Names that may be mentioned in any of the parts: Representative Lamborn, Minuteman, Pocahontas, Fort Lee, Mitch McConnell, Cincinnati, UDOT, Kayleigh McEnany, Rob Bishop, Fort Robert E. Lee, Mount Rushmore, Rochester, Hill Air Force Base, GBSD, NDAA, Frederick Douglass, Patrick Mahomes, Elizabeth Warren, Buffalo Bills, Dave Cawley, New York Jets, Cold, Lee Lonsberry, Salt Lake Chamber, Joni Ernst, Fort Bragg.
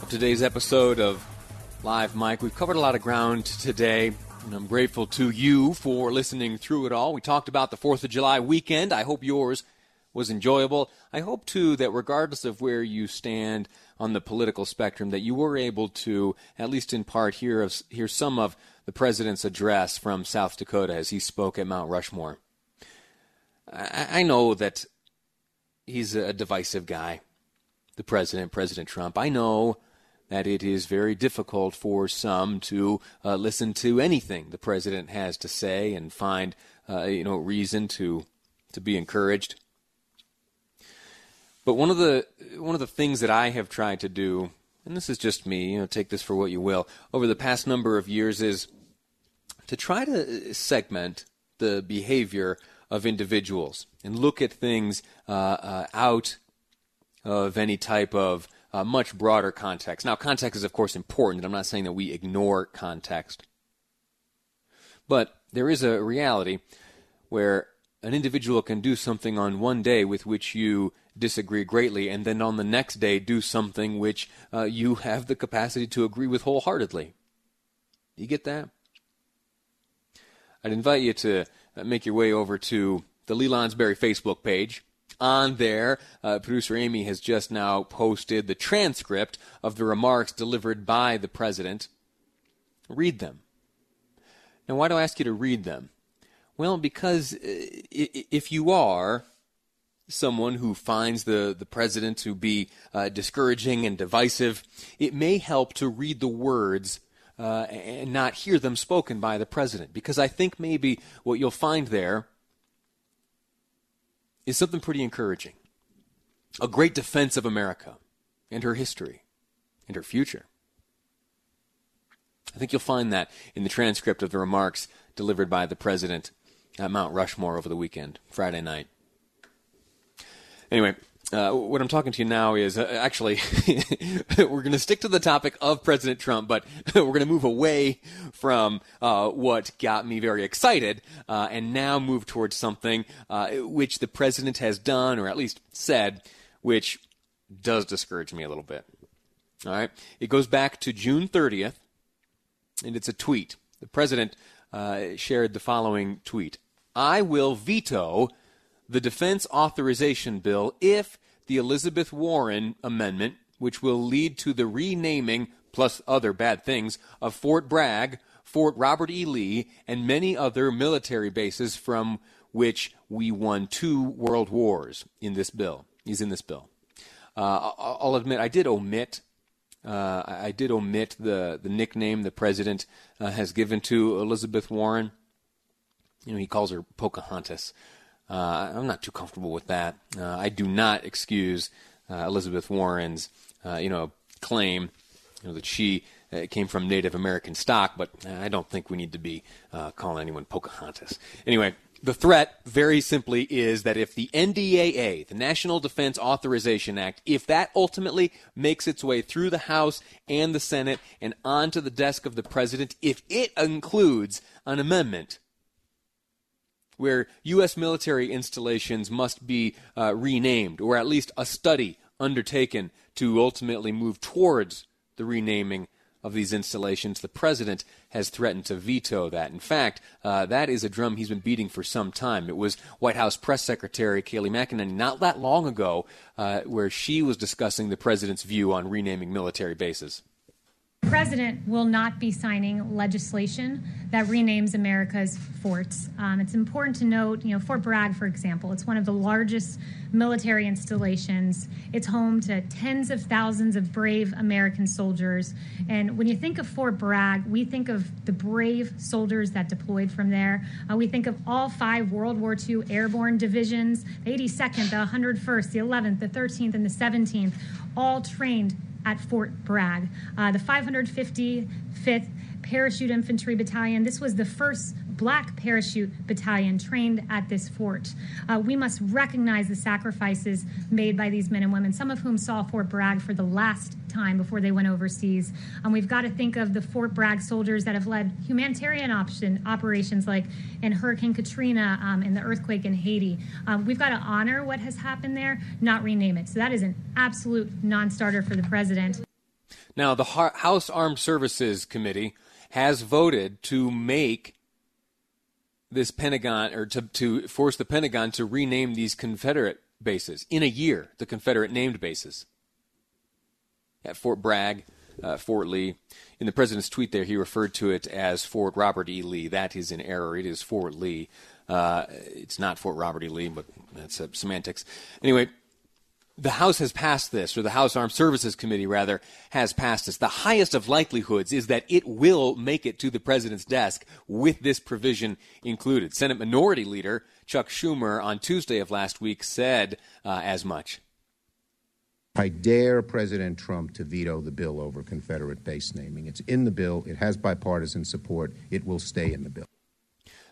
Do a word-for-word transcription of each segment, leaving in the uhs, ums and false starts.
of today's episode of Live Mike. We've covered a lot of ground today, and I'm grateful to you for listening through it all. We talked about the fourth of July weekend. I hope yours was enjoyable. I hope, too, that regardless of where you stand on the political spectrum, that you were able to, at least in part, hear, of, hear some of the president's address from South Dakota as he spoke at Mount Rushmore. I, I know that he's a divisive guy, the president, President Trump. I know that it is very difficult for some to uh, listen to anything the president has to say and find, uh, you know, reason to to be encouraged. But one of the one of the things that I have tried to do, and this is just me, you know, take this for what you will, over the past number of years, is to try to segment the behavior of individuals and look at things uh, uh, out of any type of Uh, much broader context. Now, context is, of course, important. I'm not saying that we ignore context. But there is a reality where an individual can do something on one day with which you disagree greatly, and then on the next day do something which uh, you have the capacity to agree with wholeheartedly. You get that? I'd invite you to make your way over to the Lee Lonsberry Facebook page. On there, uh, producer Amy has just now posted the transcript of the remarks delivered by the president. Read them. Now, why do I ask you to read them? Well, because if you are someone who finds the, the president to be uh, discouraging and divisive, it may help to read the words uh, and not hear them spoken by the president, because I think maybe what you'll find there is something pretty encouraging. A great defense of America and her history and her future. I think you'll find that in the transcript of the remarks delivered by the president at Mount Rushmore over the weekend, Friday night. Anyway, uh, what I'm talking to you now is, uh, actually, we're going to stick to the topic of President Trump, but we're going to move away from uh, what got me very excited uh, and now move towards something uh, which the president has done, or at least said, which does discourage me a little bit. All right. It goes back to June thirtieth, and it's a tweet. The president uh, shared the following tweet. I will veto the defense authorization bill if the Elizabeth Warren amendment, which will lead to the renaming, plus other bad things, of Fort Bragg, Fort Robert E. Lee, and many other military bases from which we won two world wars in this bill, is in this bill. Uh, I'll admit I did omit uh, I did omit the, the nickname the president uh, has given to Elizabeth Warren. You know, he calls her Pocahontas. Uh, I'm not too comfortable with that. Uh, I do not excuse uh, Elizabeth Warren's, uh, you know, claim you know, that she uh, came from Native American stock, but I don't think we need to be uh, calling anyone Pocahontas. Anyway, the threat, very simply, is that if the N D A A, the National Defense Authorization Act, if that ultimately makes its way through the House and the Senate and onto the desk of the president, if it includes an amendment where U S military installations must be uh, renamed, or at least a study undertaken to ultimately move towards the renaming of these installations, the president has threatened to veto that. In fact, uh, that is a drum he's been beating for some time. It was White House Press Secretary Kayleigh McEnany not that long ago uh, where she was discussing the president's view on renaming military bases. The president will not be signing legislation that renames America's forts. Um, it's important to note, you know, Fort Bragg, for example, it's one of the largest military installations. It's home to tens of thousands of brave American soldiers. And when you think of Fort Bragg, we think of the brave soldiers that deployed from there. Uh, we think of all five World War Two airborne divisions, the eighty-second, the one hundred first, the eleventh, the thirteenth, and the seventeenth, all trained at Fort Bragg. Uh, the five hundred fifty-fifth Parachute Infantry Battalion, this was the first Black Parachute Battalion trained at this fort. Uh, we must recognize the sacrifices made by these men and women, some of whom saw Fort Bragg for the last time before they went overseas. And um, we've got to think of the Fort Bragg soldiers that have led humanitarian option, operations like in Hurricane Katrina um, and the earthquake in Haiti. Um, we've got to honor what has happened there, not rename it. So that is an absolute non-starter for the president. Now, the House Armed Services Committee has voted to make this Pentagon, or to, to force the Pentagon to rename these Confederate bases in a year, the Confederate named bases at Fort Bragg, uh, Fort Lee. In the president's tweet there, he referred to it as Fort Robert E. Lee. That is in error. It is Fort Lee. Uh, it's not Fort Robert E. Lee, but that's uh, semantics. Anyway, the House has passed this, or the House Armed Services Committee, rather, has passed this. The highest of likelihoods is that it will make it to the president's desk with this provision included. Senate Minority Leader Chuck Schumer on Tuesday of last week said uh, as much. I dare President Trump to veto the bill over Confederate base naming. It's in the bill. It has bipartisan support. It will stay in the bill.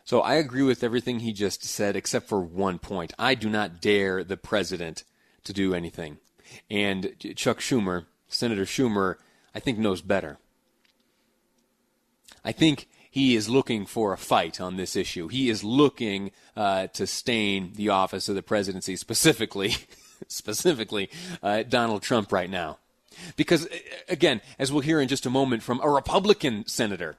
So I agree with everything he just said except for one point. I do not dare the president to do anything. And Chuck Schumer, Senator Schumer, I think knows better. I think he is looking for a fight on this issue. He is looking uh, to stain the office of the presidency, specifically, specifically uh, Donald Trump right now. Because, again, as we'll hear in just a moment from a Republican senator,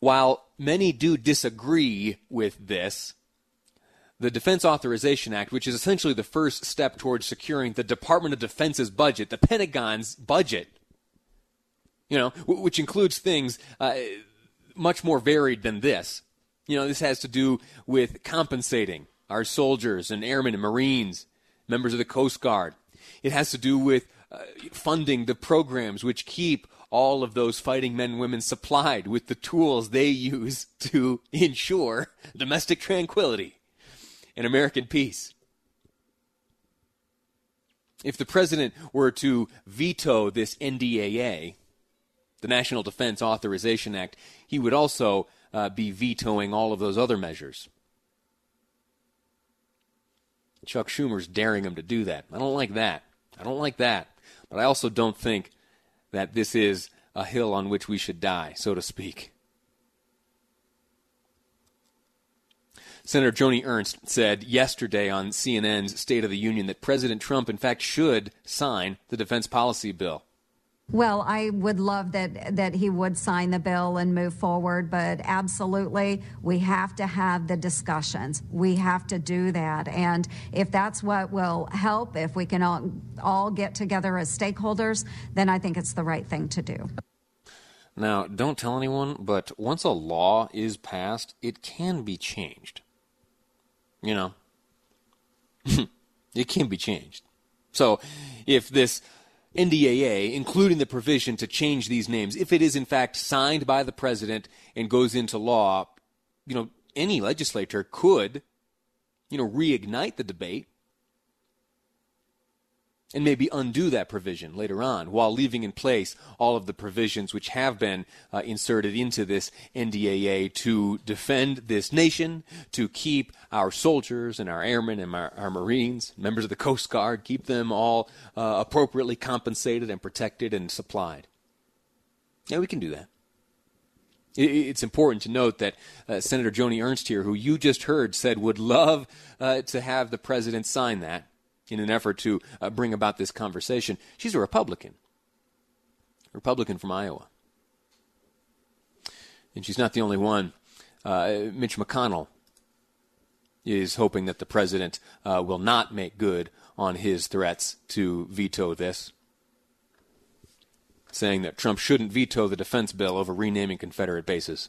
while many do disagree with this, the Defense Authorization Act, which is essentially the first step towards securing the Department of Defense's budget, the Pentagon's budget, you know, w- which includes things uh, much more varied than this. You know, this has to do with compensating our soldiers and airmen and Marines, members of the Coast Guard. It has to do with uh, funding the programs which keep all of those fighting men and women supplied with the tools they use to ensure domestic tranquility and American peace. If the president were to veto this N D A A, the National Defense Authorization Act, he would also uh, be vetoing all of those other measures. Chuck Schumer's daring him to do that. I don't like that. I don't like that. But I also don't think that this is a hill on which we should die, so to speak. Senator Joni Ernst said yesterday on C N N's State of the Union that President Trump, in fact, should sign the defense policy bill. Well, I would love that that he would sign the bill and move forward, but absolutely, we have to have the discussions. We have to do that. And if that's what will help, if we can all, all get together as stakeholders, then I think it's the right thing to do. Now, don't tell anyone, but once a law is passed, it can be changed. You know, it can be changed. So if this N D A A, including the provision to change these names, if it is in fact signed by the president and goes into law, you know, any legislator could, you know, reignite the debate and maybe undo that provision later on while leaving in place all of the provisions which have been uh, inserted into this N D A A to defend this nation, to keep our soldiers and our airmen and our, our Marines, members of the Coast Guard, keep them all uh, appropriately compensated and protected and supplied. Yeah, we can do that. It's important to note that uh, Senator Joni Ernst here, who you just heard, said would love uh, to have the president sign that in an effort to uh, bring about this conversation. She's a Republican. Republican from Iowa. And she's not the only one. Uh, Mitch McConnell is hoping that the president uh, will not make good on his threats to veto this, saying that Trump shouldn't veto the defense bill over renaming Confederate bases.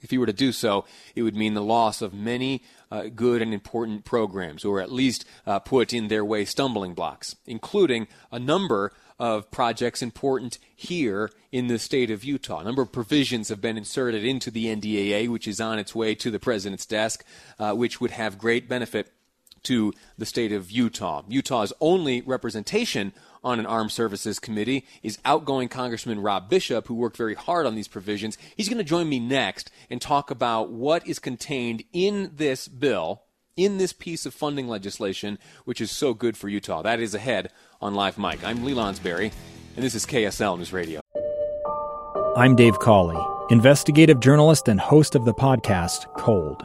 If he were to do so, it would mean the loss of many uh, good and important programs, or at least uh, put in their way stumbling blocks, including a number of projects important here in the state of Utah. A number of provisions have been inserted into the N D A A, which is on its way to the president's desk, uh, which would have great benefit to the state of Utah. Utah's only representation on an Armed Services Committee is outgoing Congressman Rob Bishop, who worked very hard on these provisions. He's going to join me next and talk about what is contained in this bill, in this piece of funding legislation, which is so good for Utah. That is ahead on Live Mike. I'm Lee Lonsberry, and this is K S L News Radio. I'm Dave Cawley, investigative journalist and host of the podcast Cold.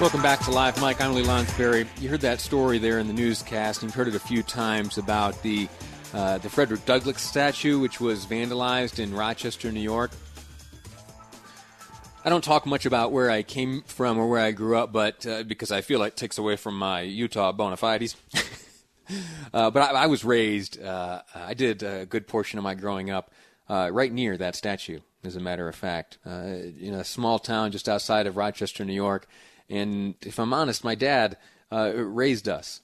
Welcome back to Live Mike. I'm Lee Lonsberry. You heard that story there in the newscast, and you've heard it a few times about the uh, the Frederick Douglass statue, which was vandalized in Rochester, New York. I don't talk much about where I came from or where I grew up, but uh, because I feel like it takes away from my Utah bona fides. uh, but I, I was raised, uh, I did a good portion of my growing up uh, right near that statue, as a matter of fact, uh, in a small town just outside of Rochester, New York. And if I'm honest, my dad uh, raised us,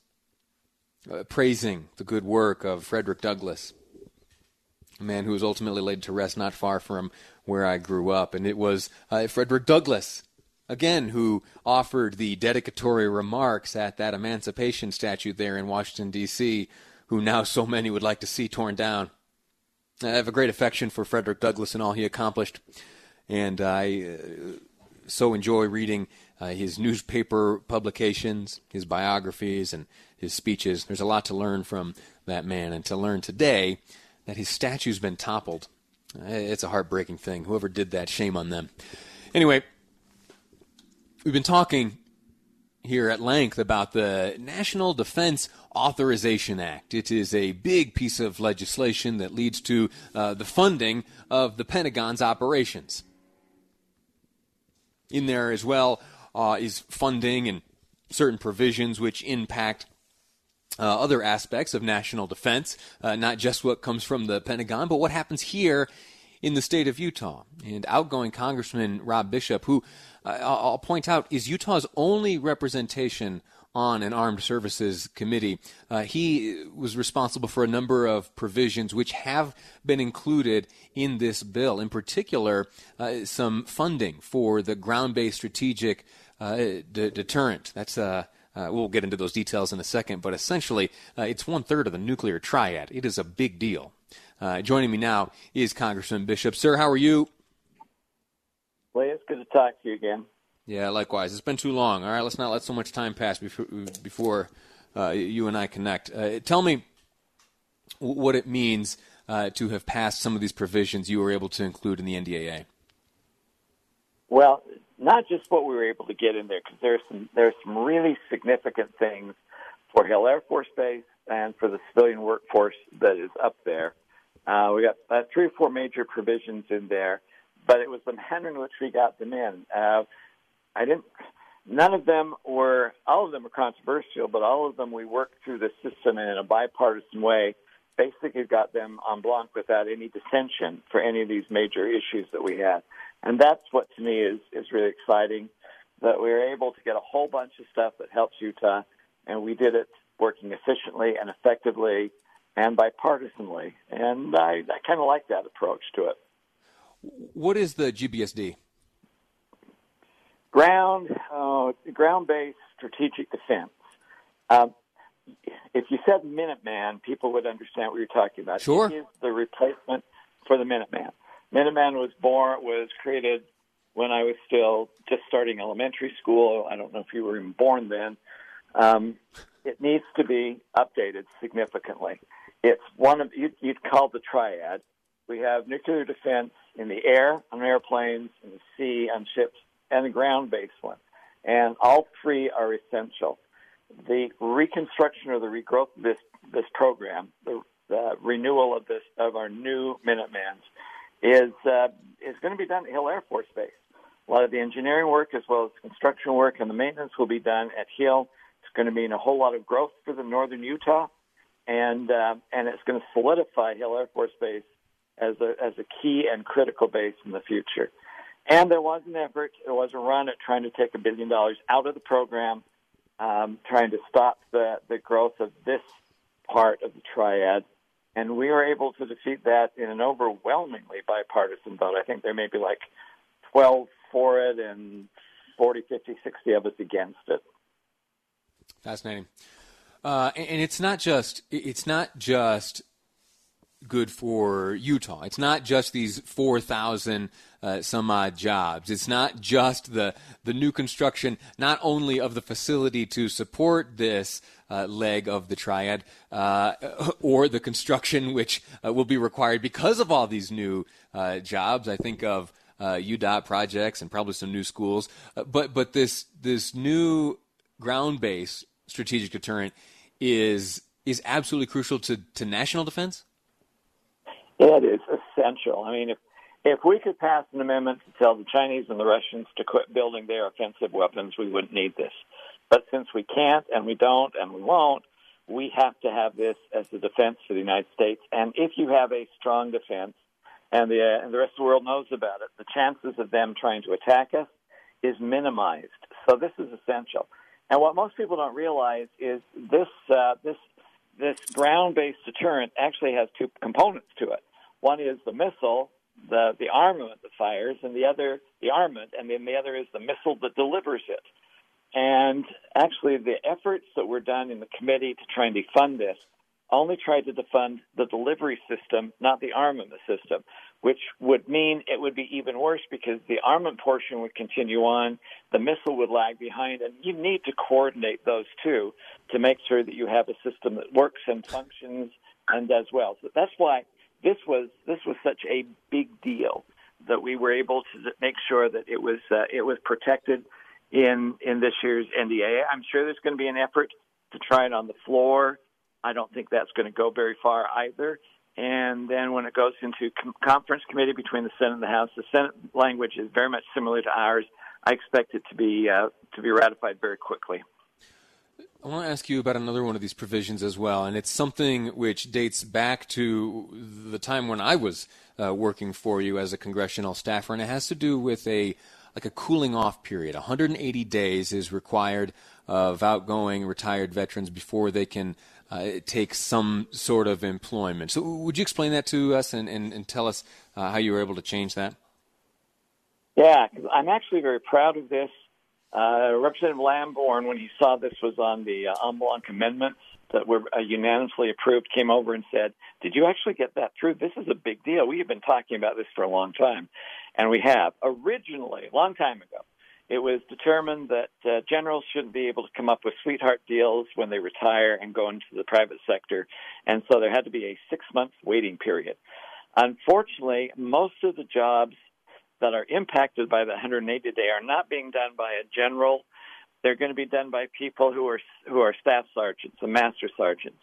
uh, praising the good work of Frederick Douglass, a man who was ultimately laid to rest not far from where I grew up. And it was uh, Frederick Douglass, again, who offered the dedicatory remarks at that Emancipation statue there in Washington, D C, who now so many would like to see torn down. I have a great affection for Frederick Douglass and all he accomplished, and I uh, so enjoy reading Uh, his newspaper publications, his biographies, and his speeches. There's a lot to learn from that man, and to learn today that his statue's been toppled. Uh, it's a heartbreaking thing. Whoever did that, shame on them. Anyway, we've been talking here at length about the National Defense Authorization Act. It is a big piece of legislation that leads to uh, the funding of the Pentagon's operations. In there as well Uh, is funding and certain provisions which impact uh, other aspects of national defense, uh, not just what comes from the Pentagon, but what happens here in the state of Utah. And outgoing Congressman Rob Bishop, who uh, I'll point out is Utah's only representation on an Armed Services Committee, uh, he was responsible for a number of provisions which have been included in this bill, in particular uh, some funding for the ground-based strategic Uh, d- deterrent. That's uh, uh, we'll get into those details in a second, but essentially uh, it's one-third of the nuclear triad. It is a big deal. Uh, joining me now is Congressman Bishop. Sir, how are you? Well, it's good to talk to you again. Yeah, likewise. It's been too long. All right, let's not let so much time pass before, before uh, you and I connect. Uh, tell me w- what it means uh, to have passed some of these provisions you were able to include in the N D A A. Well, not just what we were able to get in there, because there's some there's some really significant things for Hill Air Force Base and for the civilian workforce that is up there. Uh, we got uh, three or four major provisions in there, but it was the manner in which we got them in. Uh, I didn't. None of them were. All of them were controversial, but all of them we worked through the system in a bipartisan way. Basically, got them en bloc without any dissension for any of these major issues that we had. And that's what, to me, is, is really exciting, that we were able to get a whole bunch of stuff that helps Utah, and we did it working efficiently and effectively and bipartisanly. And I, I kind of like that approach to it. What is the G B S D? Ground, uh, ground-based strategic defense. Um, if you said Minuteman, people would understand what you're talking about. Sure. It is the replacement for the Minuteman. Minuteman was born, was created when I was still just starting elementary school. I don't know if you were even born then. Um, it needs to be updated significantly. It's one of, you'd, you'd call the triad. We have nuclear defense in the air, on airplanes, in the sea, on ships, and the ground-based one. And all three are essential. The reconstruction or the regrowth of this, this program, the, the renewal of this of our new Minutemans, is uh, is going to be done at Hill Air Force Base. A lot of the engineering work as well as construction work and the maintenance will be done at Hill. It's going to mean a whole lot of growth for the northern Utah, and uh, and it's going to solidify Hill Air Force Base as a as a key and critical base in the future. And there was an effort, there was a run at trying to take a billion dollars out of the program, um, trying to stop the, the growth of this part of the triad. And we were able to defeat that in an overwhelmingly bipartisan vote. I think there may be like twelve for it and forty, fifty, sixty of us against it. Fascinating. Uh, and, and it's not just it's not just good for Utah. It's not just these four thousand uh, some odd jobs. It's not just the the new construction, not only of the facility to support this uh, leg of the triad, uh, or the construction which uh, will be required because of all these new uh, jobs. I think of uh, U D O T projects and probably some new schools. Uh, but but this this new ground-based strategic deterrent is is absolutely crucial to, to national defense. It is essential. I mean, if if we could pass an amendment to tell the Chinese and the Russians to quit building their offensive weapons, we wouldn't need this. But since we can't and we don't and we won't, we have to have this as a defense for the United States. And if you have a strong defense and the, uh, and the rest of the world knows about it, the chances of them trying to attack us is minimized. So this is essential. And what most people don't realize is this uh, this This ground-based deterrent actually has two components to it. One is the missile, the, the armament that fires, and the other the armament, and then the other is the missile that delivers it. And actually, the efforts that were done in the committee to try and defund this only tried to defund the delivery system, not the armament system, which would mean it would be even worse because the armament portion would continue on, the missile would lag behind, and you need to coordinate those two to make sure that you have a system that works and functions and does well. So that's why this was this was such a big deal that we were able to make sure that it was uh, it was protected in in this year's N D A A. I'm sure there's going to be an effort to try it on the floor. I don't think that's going to go very far either. And then when it goes into com- conference committee between the Senate and the House, the Senate language is very much similar to ours. I expect it to be uh, to be ratified very quickly. I want to ask you about another one of these provisions as well, and it's something which dates back to the time when I was uh, working for you as a congressional staffer, and it has to do with a like a cooling off period. one hundred eighty days is required of outgoing retired veterans before they can uh, take some sort of employment. So would you explain that to us and, and, and tell us uh, how you were able to change that? Yeah, I'm actually very proud of this. Uh, Representative Lamborn, when he saw this was on the uh, en bloc amendments that were uh, unanimously approved, came over and said, did you actually get that through? This is a big deal. We have been talking about this for a long time. And we have. Originally, a long time ago, it was determined that uh, generals shouldn't be able to come up with sweetheart deals when they retire and go into the private sector, and so there had to be a six-month waiting period. Unfortunately, most of the jobs that are impacted by the one hundred eighty day are not being done by a general. They're going to be done by people who are who are staff sergeants and master sergeants,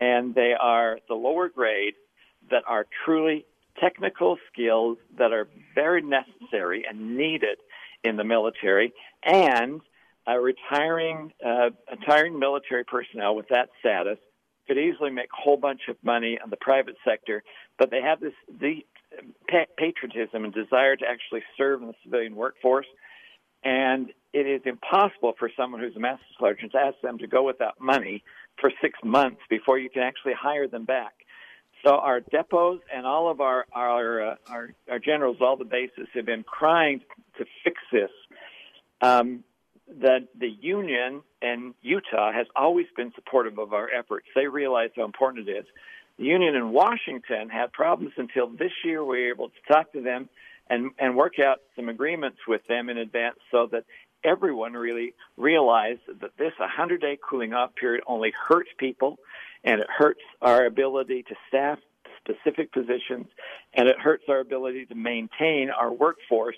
and they are the lower grade that are truly technical skills that are very necessary and needed in the military, and a retiring uh, retiring military personnel with that status could easily make a whole bunch of money on the private sector, but they have this the patriotism and desire to actually serve in the civilian workforce, and it is impossible for someone who's a master sergeant to ask them to go without money for six months before you can actually hire them back. So our depots and all of our our, uh, our our generals, all the bases, have been crying to fix this. Um, the the union in Utah has always been supportive of our efforts. They realize how important it is. The union in Washington had problems until this year. We were able to talk to them and, and work out some agreements with them in advance so that everyone really realized that this one hundred day cooling-off period only hurts people, and it hurts our ability to staff specific positions, and it hurts our ability to maintain our workforce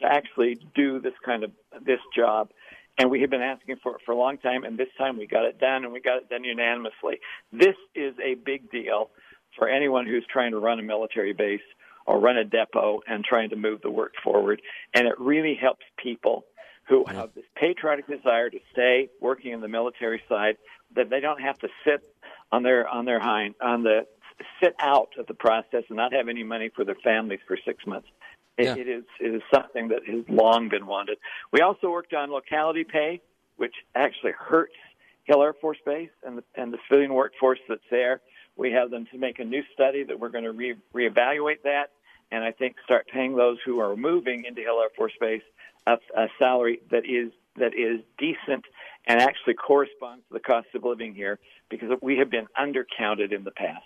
to actually do this kind of this job. And we have been asking for it for a long time, and this time we got it done, and we got it done unanimously. This is a big deal for anyone who's trying to run a military base or run a depot and trying to move the work forward. And it really helps people who have this patriotic desire to stay working in the military side, that they don't have to sit on their on their hind on the sit out of the process and not have any money for their families for six months. It, yeah. it is it is something that has long been wanted. We also worked on locality pay, which actually hurts Hill Air Force Base and the, and the civilian workforce that's there. We have them to make a new study that we're going to re- reevaluate that, and I think start paying those who are moving into Hill Air Force Base a, a salary that is that is decent and actually corresponds to the cost of living here, because we have been undercounted in the past.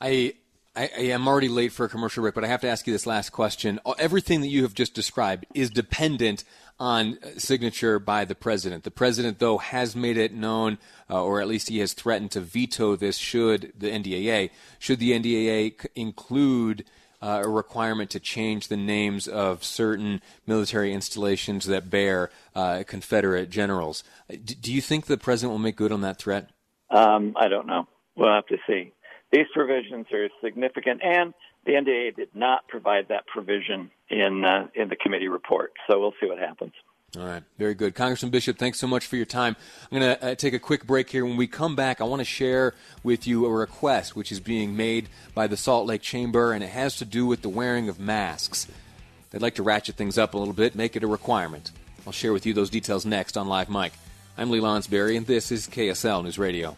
I I am already late for a commercial break, but I have to ask you this last question. Everything that you have just described is dependent on signature by the president. The president, though, has made it known, uh, or at least he has threatened to veto this should the N D A A, should the N D A A c- include uh, a requirement to change the names of certain military installations that bear uh, Confederate generals. D- do you think the president will make good on that threat? Um, I don't know. We'll have to see. These provisions are significant, and the N D A A did not provide that provision in uh, in the committee report. So we'll see what happens. All right. Very good. Congressman Bishop, thanks so much for your time. I'm going to uh, take a quick break here. When we come back, I want to share with you a request which is being made by the Salt Lake Chamber, and it has to do with the wearing of masks. They'd like to ratchet things up a little bit, make it a requirement. I'll share with you those details next on Live Mike. I'm Lee Lonsberry, and this is K S L News Radio.